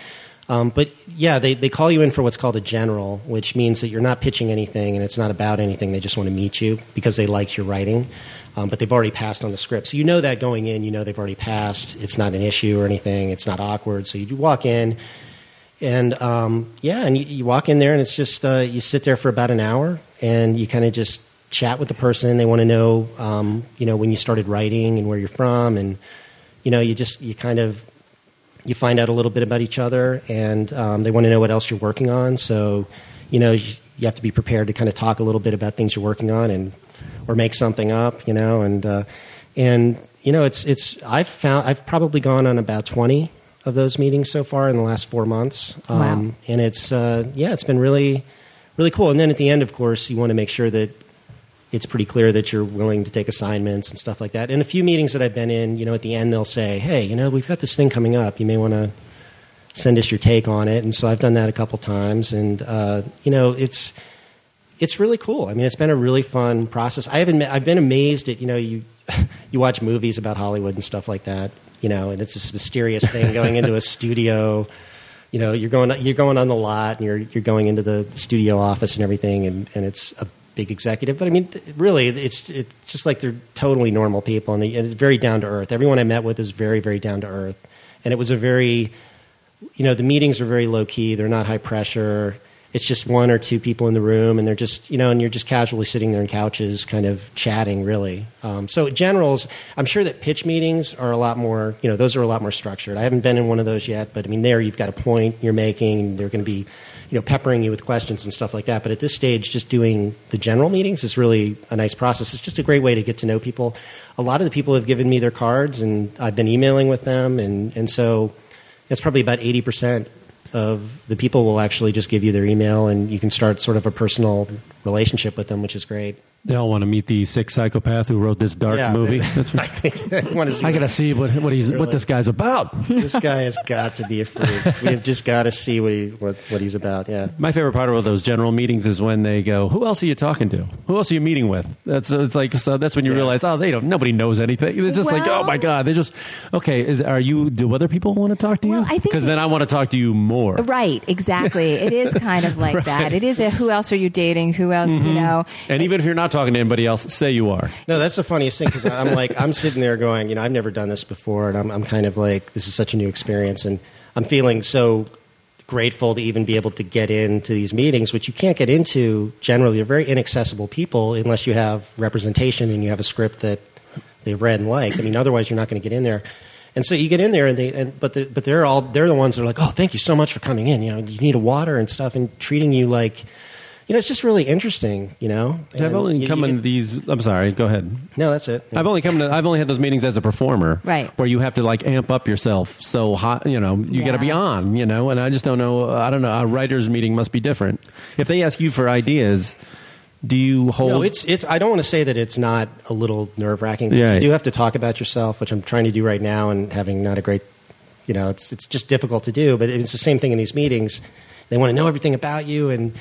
Um, but yeah, they, they call you in for what's called a general, which means that you're not pitching anything and it's not about anything. They just want to meet you because they like your writing, um, but they've already passed on the script. So you know that going in, you know they've already passed. It's not an issue or anything. It's not awkward. So you walk in. And, um, yeah, and you, you walk in there and it's just, uh, you sit there for about an hour and you kind of just chat with the person. They want to know, um, you know, when you started writing and where you're from. And, you know, you just, you kind of, you find out a little bit about each other, and um, they want to know what else you're working on. So, you know, you, you have to be prepared to kind of talk a little bit about things you're working on, and, or make something up, you know, and, uh, and, you know, it's, it's, I've found, I've probably gone on about twenty of those meetings so far in the last four months. Um, wow. And it's, uh, yeah, it's been really, really cool. And then at the end, of course, you want to make sure that it's pretty clear that you're willing to take assignments and stuff like that. And a few meetings that I've been in, you know, at the end, they'll say, hey, you know, we've got this thing coming up. You may want to send us your take on it. And so I've done that a couple times. And, uh, you know, it's, it's really cool. I mean, it's been a really fun process. I haven't, I've been amazed at, you know, you, you watch movies about Hollywood and stuff like that. You know, and it's this mysterious thing going into a studio. You know, you're going you're going on the lot, and you're you're going into the studio office and everything, and, and it's a big executive. But I mean, really, it's it's just like they're totally normal people, and, they, and it's very down to earth. Everyone I met with is very very down to earth, and it was a very, you know, the meetings are very low key. They're not high pressure. It's just one or two people in the room, and they're just, you know, and you're just casually sitting there on couches kind of chatting, really. Um, so generals, I'm sure that pitch meetings are a lot more, you know, those are a lot more structured. I haven't been in one of those yet, but I mean, there you've got a point you're making, and they're going to be, you know, peppering you with questions and stuff like that. But at this stage, just doing the general meetings is really a nice process. It's just a great way to get to know people. A lot of the people have given me their cards, and I've been emailing with them, and, and so that's probably about eighty percent of the people will actually just give you their email, and you can start sort of a personal relationship with them, which is great. They all want to meet the sick psychopath who wrote this dark yeah, movie. That's right. I think I want to see. I gotta see what what he's really, what this guy's about. This guy has got to be a freak. We have just got to see what he what, what he's about. Yeah. My favorite part of those general meetings is when they go, "Who else are you talking to? Who else are you meeting with?" That's it's like so that's when you yeah. realize, oh, they don't. Nobody knows anything. It's just well, like, oh my god, they just okay. Is are you? Do other people want to talk to you? Well, I think because then I want to talk to you more. Right. Exactly. It is kind of like right. that. It is a who else are you dating? Who else mm-hmm. you know? And it, even if you're not talking to anybody else, say you are. No, that's the funniest thing, because I'm like, I'm sitting there going, you know, I've never done this before, and I'm, I'm kind of like, this is such a new experience, and I'm feeling so grateful to even be able to get into these meetings, which you can't get into generally. They're very inaccessible people unless you have representation and you have a script that they've read and liked. I mean, otherwise you're not going to get in there. And so you get in there, and they, and, but the, but they're all they're the ones that are like, oh, thank you so much for coming in. You know, you need a water and stuff, and treating you like. You know, it's just really interesting, you know. And I've only you, come you in get, these. I'm sorry. Go ahead. No, that's it. Yeah. I've only come. To, I've only had those meetings as a performer, right? Where you have to like amp up yourself. So hot, you know, you yeah. got to be on, you know. And I just don't know. I don't know. A writer's meeting must be different. If they ask you for ideas, do you hold? No, it's it's. I don't want to say that it's not a little nerve wracking. Yeah, you do have to talk about yourself, which I'm trying to do right now, and having not a great, you know, it's it's just difficult to do. But it's the same thing in these meetings. They want to know everything about you, and.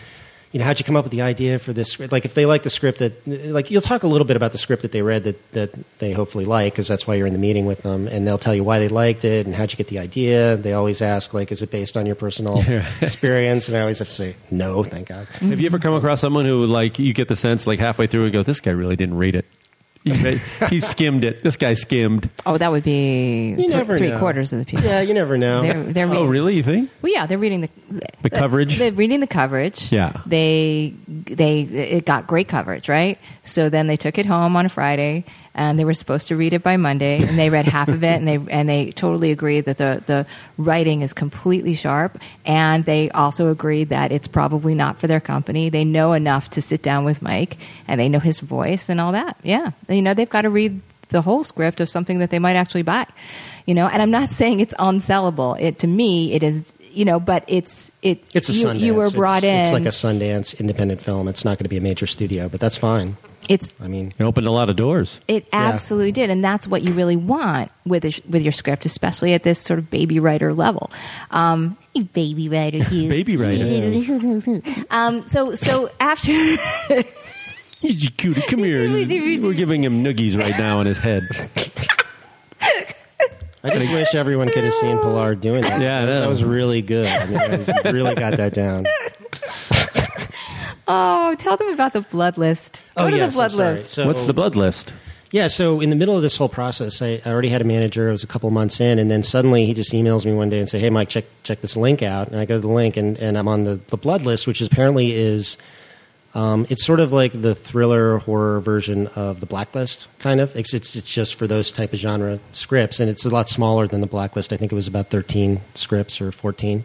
You know, how'd you come up with the idea for this script? Like, if they like the script that, like, you'll talk a little bit about the script that they read that, that they hopefully like, because that's why you're in the meeting with them, and they'll tell you why they liked it and how'd you get the idea. They always ask, like, is it based on your personal experience? And I always have to say, no, thank God. Have you ever come across someone who, like, you get the sense, like, halfway through, and go, this guy really didn't read it. He skimmed it. This guy skimmed. Oh, that would be th- three know. quarters of the people. Yeah, you never know. They're, they're reading, oh, really? You think? Well, yeah, they're reading the the coverage. They're reading the coverage. Yeah, they they it got great coverage, right? So then they took it home on a Friday, and they were supposed to read it by Monday, and they read half of it, and they and they totally agreed that the the writing is completely sharp, and they also agreed that it's probably not for their company. They know enough to sit down with Mike, and they know his voice and all that. Yeah. You know, they've got to read the whole script of something that they might actually buy, you know, and I'm not saying it's unsellable. It, to me, it is, you know, but it's, it, it's a you, Sundance. You were brought it's, in. It's like a Sundance independent film. It's not going to be a major studio, but that's fine. It's. I mean, it opened a lot of doors. It absolutely yeah. did, and that's what you really want with a, with your script, especially at this sort of baby writer level. Um, baby writer, you baby writer. Yeah. Um, so so after. You cutie, come here. We're giving him noogies right now on his head. I just wish everyone could have seen Pilar doing that. Yeah, that was really good. I mean, I really got that down. Oh, tell them about the blood list. Go oh, to yes, the blood list. So, what's the blood list? Yeah, so in the middle of this whole process, I, I already had a manager. It was a couple months in, and then suddenly he just emails me one day and say, "Hey, Mike, check check this link out." And I go to the link, and, and I'm on the, the blood list, which apparently is. Um, it's sort of like the thriller horror version of The Blacklist, kind of. It's, it's it's just for those type of genre scripts, and it's a lot smaller than The Blacklist. I think it was about thirteen scripts or fourteen.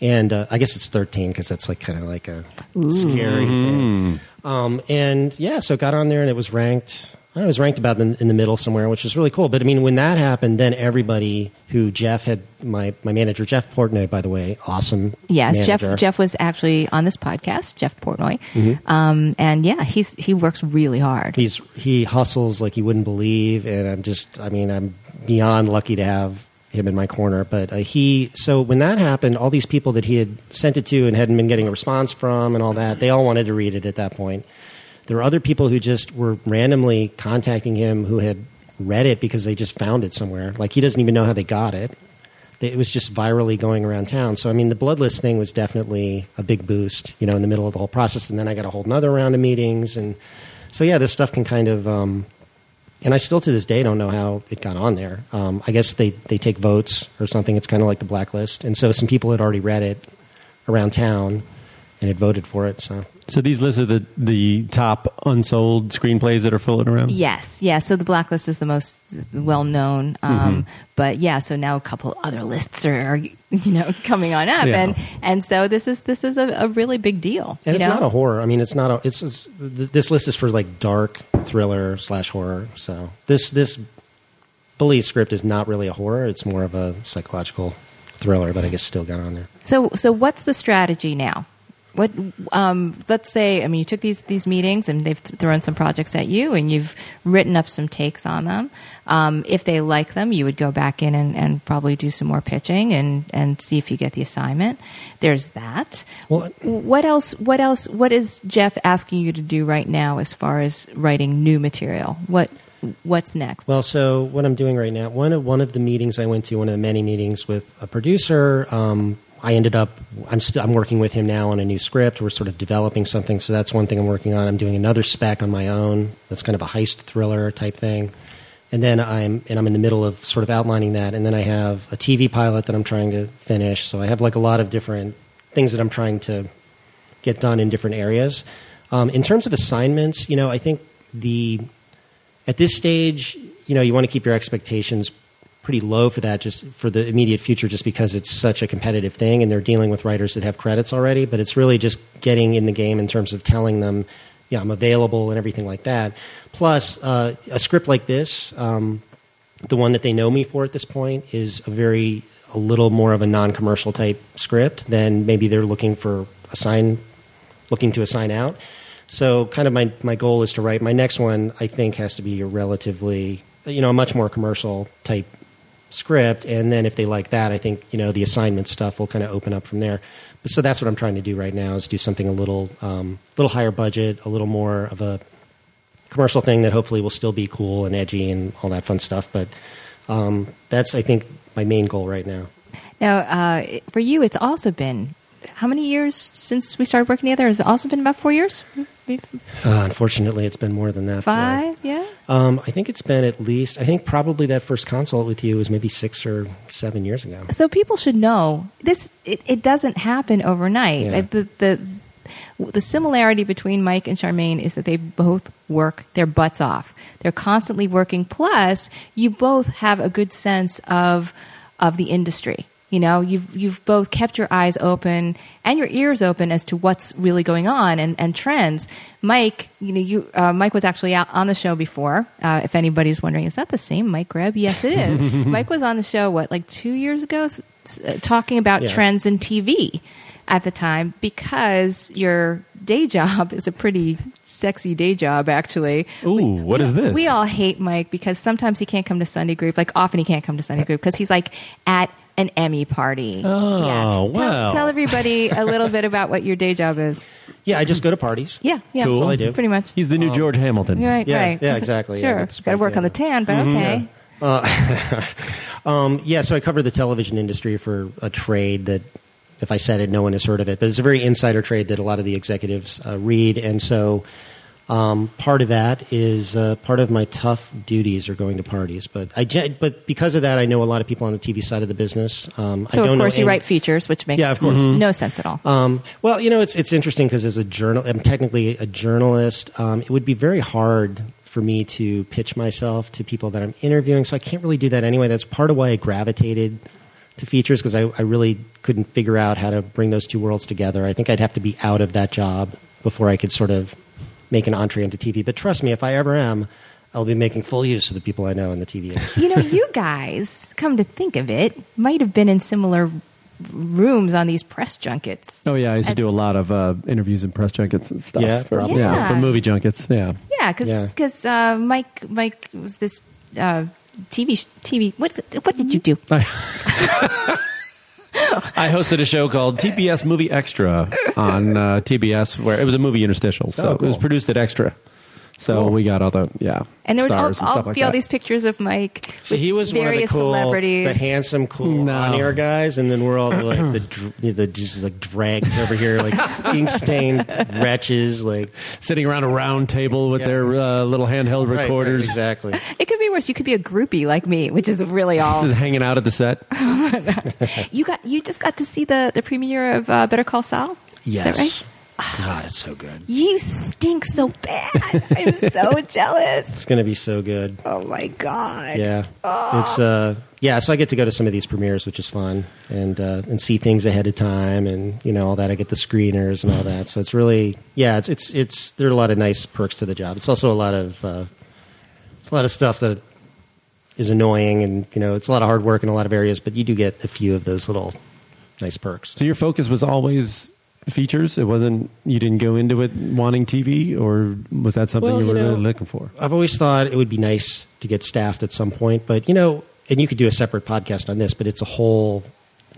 And uh, I guess it's thirteen because that's like kind of like a Ooh. Scary thing. Um, and, yeah, so it got on there, and it was ranked. I was ranked about in, in the middle somewhere, which is really cool. But, I mean, when that happened, then everybody who Jeff had, my, my manager, Jeff Portnoy, by the way, awesome Yes, manager. Jeff Jeff was actually on this podcast, Jeff Portnoy. Mm-hmm. Um, and, yeah, he's he works really hard. He's He hustles like you wouldn't believe, and I'm just, I mean, I'm beyond lucky to have him in my corner, but uh, he, so when that happened, all these people that he had sent it to and hadn't been getting a response from and all that, they all wanted to read it at that point. There were other people who just were randomly contacting him who had read it because they just found it somewhere. Like, he doesn't even know how they got it. It was just virally going around town. So, I mean, the blood list thing was definitely a big boost, you know, in the middle of the whole process. And then I got a whole nother round of meetings. And so, yeah, this stuff can kind of... Um, And I still, to this day, don't know how it got on there. Um, I guess they, they take votes or something. It's kind of like The Blacklist. And so some people had already read it around town and had voted for it. So so these lists are the, the top unsold screenplays that are floating around? Yes. Yeah. So The Blacklist is the most well-known. Um, mm-hmm. But, yeah, so now a couple other lists are... are you know, coming on up. Yeah. And, and so this is, this is a, a really big deal. And it's know? Not a horror. I mean, it's not a, it's, it's, this list is for like dark thriller slash horror. So this, this Bullies script is not really a horror. It's more of a psychological thriller, but I guess still got on there. So, so what's the strategy now? What, um, let's say, I mean, you took these, these meetings and they've thrown some projects at you and you've written up some takes on them. Um, if they like them, you would go back in and, and probably do some more pitching and, and see if you get the assignment. There's that. Well, what else, what else, what is Jeff asking you to do right now as far as writing new material? What, what's next? Well, so what I'm doing right now, one of, one of the meetings I went to, one of the many meetings with a producer, um, I ended up, I'm still, I'm working with him now on a new script. We're sort of developing something. So that's one thing I'm working on. I'm doing another spec on my own. That's kind of a heist thriller type thing. And then I'm, and I'm in the middle of sort of outlining that. And then I have a T V pilot that I'm trying to finish. So I have like a lot of different things that I'm trying to get done in different areas. Um, in terms of assignments, you know, I think the, at this stage, you know, you want to keep your expectations pretty low for that, just for the immediate future, just because it's such a competitive thing and they're dealing with writers that have credits already. But it's really just getting in the game in terms of telling them, yeah, I'm available and everything like that. Plus, uh, a script like this, um, the one that they know me for at this point, is a very, a little more of a non-commercial type script than maybe they're looking for assign, looking to assign out. So kind of my, my goal is to write, my next one I think has to be a relatively, you know, a much more commercial type script, and then if they like that, I think, you know, the assignment stuff will kind of open up from there. But so that's what I'm trying to do right now, is do something a little um, little higher budget, a little more of a commercial thing that hopefully will still be cool and edgy and all that fun stuff. But um, that's, I think, my main goal right now. Now, uh, for you, it's also been how many years since we started working together? Has it also been about four years? Uh, unfortunately, it's been more than that. Five, yeah? Um, I think it's been at least, I think probably that first consult with you was maybe six or seven years ago. So people should know, this it, it doesn't happen overnight. Yeah. The, the, the similarity between Mike and Charmaine is that they both work their butts off. They're constantly working, plus you both have a good sense of of the industry. You know, you've you've both kept your eyes open and your ears open as to what's really going on and, and trends. Mike, you know, you uh, Mike was actually out on the show before. Uh, if anybody's wondering, is that the same Mike Greb? Yes, it is. Mike was on the show what, like two years ago, th- talking about yeah. trends in T V at the time, because your day job is a pretty sexy day job, actually. Ooh, we, what we, is this? We all hate Mike because sometimes he can't come to Sunday group. Like, often he can't come to Sunday group because he's, like, at an Emmy party. Oh, yeah. Wow. Tell, tell everybody a little bit about what your day job is. Yeah, I just go to parties. Yeah, yeah. Cool. That's all I do. Pretty much. He's the new um, George Hamilton. Right, yeah, right. Yeah, exactly. Sure. Yeah, got to work on the tan, but mm-hmm, okay. Yeah. Uh, um, yeah, so I cover the television industry for a trade that, if I said it, no one has heard of it. But it's a very insider trade that a lot of the executives uh, read. And so um, part of that is uh, part of my tough duties are going to parties. But I, but because of that, I know a lot of people on the T V side of the business. Um, so, I don't of course, know you any, write features, which makes yeah, of course. Mm-hmm. no sense at all. Um, well, you know, it's it's interesting because as a journal, I'm technically a journalist. Um, it would be very hard for me to pitch myself to people that I'm interviewing. So I can't really do that anyway. That's part of why I gravitated to features, because I, I really couldn't figure out how to bring those two worlds together. I think I'd have to be out of that job before I could sort of make an entree into T V. But trust me, if I ever am, I'll be making full use of the people I know in the T V industry. You know, you guys, come to think of it, might have been in similar rooms on these press junkets. Oh yeah, I used and, to do a lot of uh, interviews and press junkets and stuff. Yeah, for, yeah. yeah, for movie junkets. Yeah, yeah, because because yeah. uh, Mike Mike was this uh, T V T V. What what did you do? I, I hosted a show called T B S Movie Extra on uh, T B S, where it was a movie interstitial. So oh, cool. It was produced at Extra. So cool. We got all the yeah. And there would all, all, and stuff like be all that. These pictures of Mike. So he was one of the cool, the handsome, cool no. on-air guys, and then we're all like the the just like dragged over here, like ink-stained wretches, like sitting around a round table with yeah. their uh, little handheld right, recorders. Right, exactly. It could be worse. You could be a groupie like me, which is really all just hanging out at the set. you got you just got to see the the premiere of uh, Better Call Saul. Yes. Is that right? God, it's so good. You stink so bad. I'm so jealous. It's going to be so good. Oh, my God. Yeah. Oh. It's uh, yeah. So I get to go to some of these premieres, which is fun, and uh, and see things ahead of time and, you know, all that. I get the screeners and all that. So it's really, yeah, it's, it's, it's there are a lot of nice perks to the job. It's also a lot of, uh, it's a lot of stuff that is annoying and, you know, it's a lot of hard work in a lot of areas, but you do get a few of those little nice perks. So your focus was always features? It wasn't, you didn't go into it wanting T V, or was that something well, you were you know, really looking for? I've always thought it would be nice to get staffed at some point, but you know, and you could do a separate podcast on this, but it's a whole,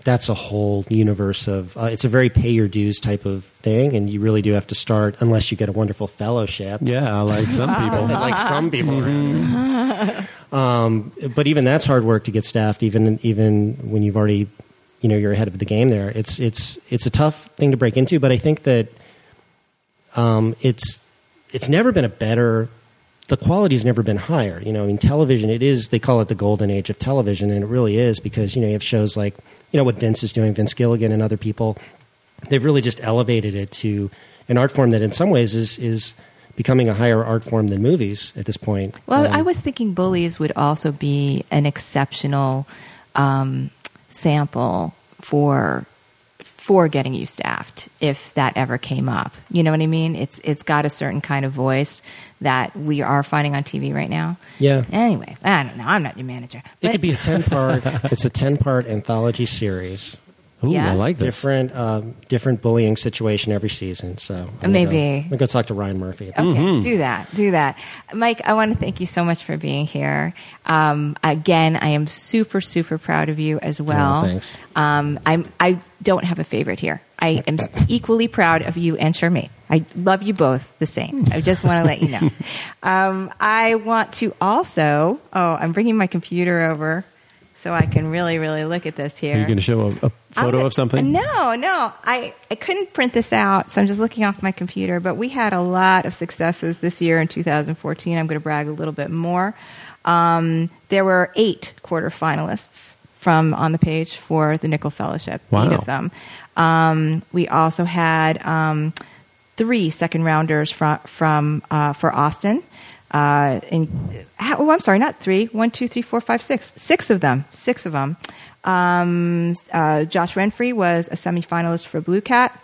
that's a whole universe of, uh, it's a very pay your dues type of thing, and you really do have to start, unless you get a wonderful fellowship. Yeah, like some people. like some people. Mm-hmm. um, but even that's hard work to get staffed, even even when you've already, you know, you're ahead of the game there. It's it's it's a tough thing to break into, but I think that um, it's it's never been a better, the quality's never been higher. You know, I mean, television, it is, they call it the golden age of television, and it really is, because, you know, you have shows like, you know, what Vince is doing, Vince Gilligan and other people, they've really just elevated it to an art form that in some ways is is becoming a higher art form than movies at this point. Well, um, I was thinking Bullies would also be an exceptional um sample for for getting you staffed if that ever came up. You know what I mean? It's it's got a certain kind of voice that we are finding on T V right now. Yeah. Anyway, I don't know. I'm not your manager. It could be a ten part. It's a ten part anthology series. Ooh, yeah. I like this. Different, um, different bullying situation every season. So I'm maybe gonna, I'm gonna go talk to Ryan Murphy. Okay, mm-hmm. do that, do that, Mike. I want to thank you so much for being here. Um, again, I am super, super proud of you as well. Oh, thanks. Um, I'm. I don't have a favorite here. I am equally proud of you and Charmaine. I love you both the same. I just want to let you know. Um, I want to also. Oh, I'm bringing my computer over so I can really, really look at this here. Are you going to show a, a photo I'm, of something? No, no. I, I couldn't print this out, so I'm just looking off my computer. But we had a lot of successes this year in two thousand fourteen. I'm going to brag a little bit more. Um, there were eight quarterfinalists from on the page for the Nichols Fellowship, wow. eight of them. Um, we also had um, three second-rounders from, from uh, for Austin. Uh, in, oh, I'm sorry, not three. One, two, three, four, five, six. Six of them. Six of them. Um, uh, Josh Renfrey was a semifinalist for Blue Cat.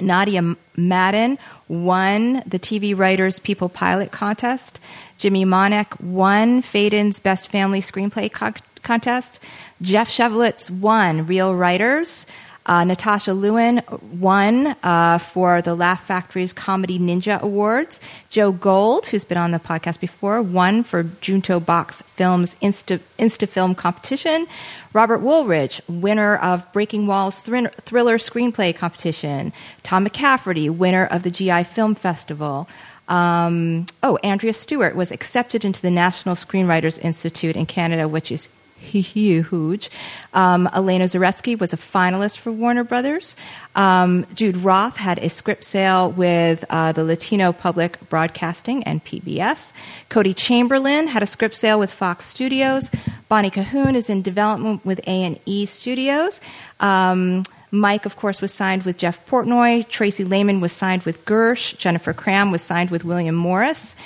Nadia Madden won the T V Writers People Pilot Contest. Jimmy Monick won Fade In's Best Family Screenplay co- Contest. Jeff Shevelitz won Real Writers. Uh, Natasha Lewin won uh, for the Laugh Factory's Comedy Ninja Awards. Joe Gold, who's been on the podcast before, won for Junto Box Films Insta Instafilm Competition. Robert Woolridge, winner of Breaking Wall's thr Thriller Screenplay Competition. Tom McCafferty, winner of the G I Film Festival. Um, oh, Andrea Stewart was accepted into the National Screenwriters Institute in Canada, which is huge. Um, Elena Zaretsky was a finalist for Warner Brothers. Um, Jude Roth had a script sale with uh, the Latino Public Broadcasting and P B S. Cody Chamberlain had a script sale with Fox Studios. Bonnie Cahoon is in development with A and E Studios. Um, Mike, of course, was signed with Jeff Portnoy. Tracy Lehman was signed with Gersh. Jennifer Cram was signed with William Morris.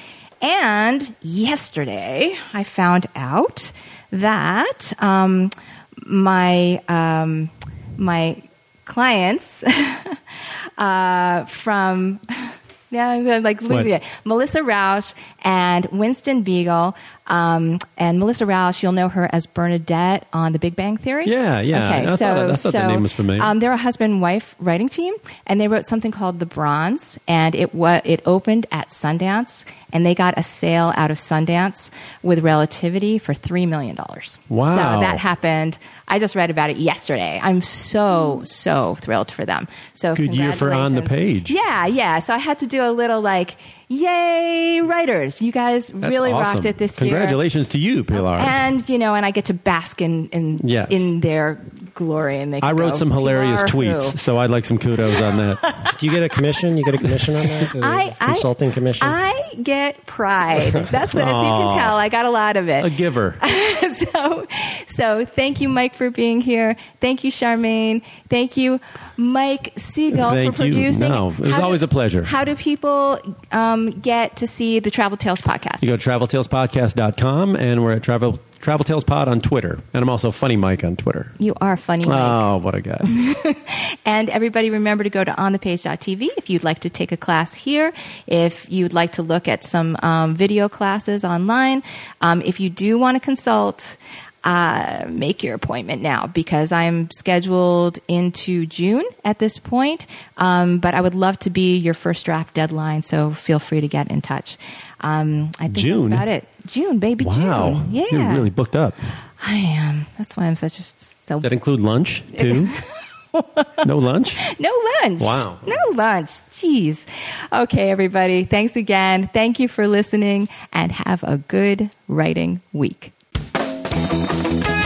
And yesterday, I found out that um, my um, my clients uh, from yeah, I'm like losing it. Melissa Rausch and Winston Beagle. Um, and Melissa Rausch, you'll know her as Bernadette on The Big Bang Theory. Yeah, yeah. Okay, I so thought, I thought so, the name was familiar. Um, they're a husband and wife writing team, and they wrote something called The Bronze, and it wa it opened at Sundance, and they got a sale out of Sundance with Relativity for three million dollars. Wow. So that happened. I just read about it yesterday. I'm so, so thrilled for them. So good year for On the Page. Yeah, yeah. So I had to do a little like, yay, writers. You guys really awesome. rocked it this Congratulations year. Congratulations to you, Pilar. And, you know, and I get to bask in in, yes. in their glory. And they I wrote go, some hilarious Pilar tweets, who? so I'd like some kudos on that. Do you get a commission? You get a commission on that? I, a consulting I, commission? I get pride. That's what, as you can tell, I got a lot of it. A giver. so, so thank you, Mike, for being here. Thank you, Charmaine. Thank you, Mike Siegel, Thank for producing. No, it was how always do, a pleasure. How do people um, get to see the Travel Tales podcast? You go to travel tales podcast dot com, and we're at Travel Travel Tales Pod on Twitter. And I'm also Funny Mike on Twitter. You are Funny Mike. Oh, what a guy. And everybody, remember to go to on the page dot T V if you'd like to take a class here, if you'd like to look at some um, video classes online. Um, if you do want to consult, Uh, make your appointment now, because I'm scheduled into June at this point. Um, but I would love to be your first draft deadline, so feel free to get in touch. Um, I think June. that's about it. June, baby, wow. June. Wow. Yeah. You're really booked up. I am. That's why I'm such a... So that include lunch, too? No lunch? No lunch. Wow. No lunch. Jeez. Okay, everybody. Thanks again. Thank you for listening, and have a good writing week. Thank you.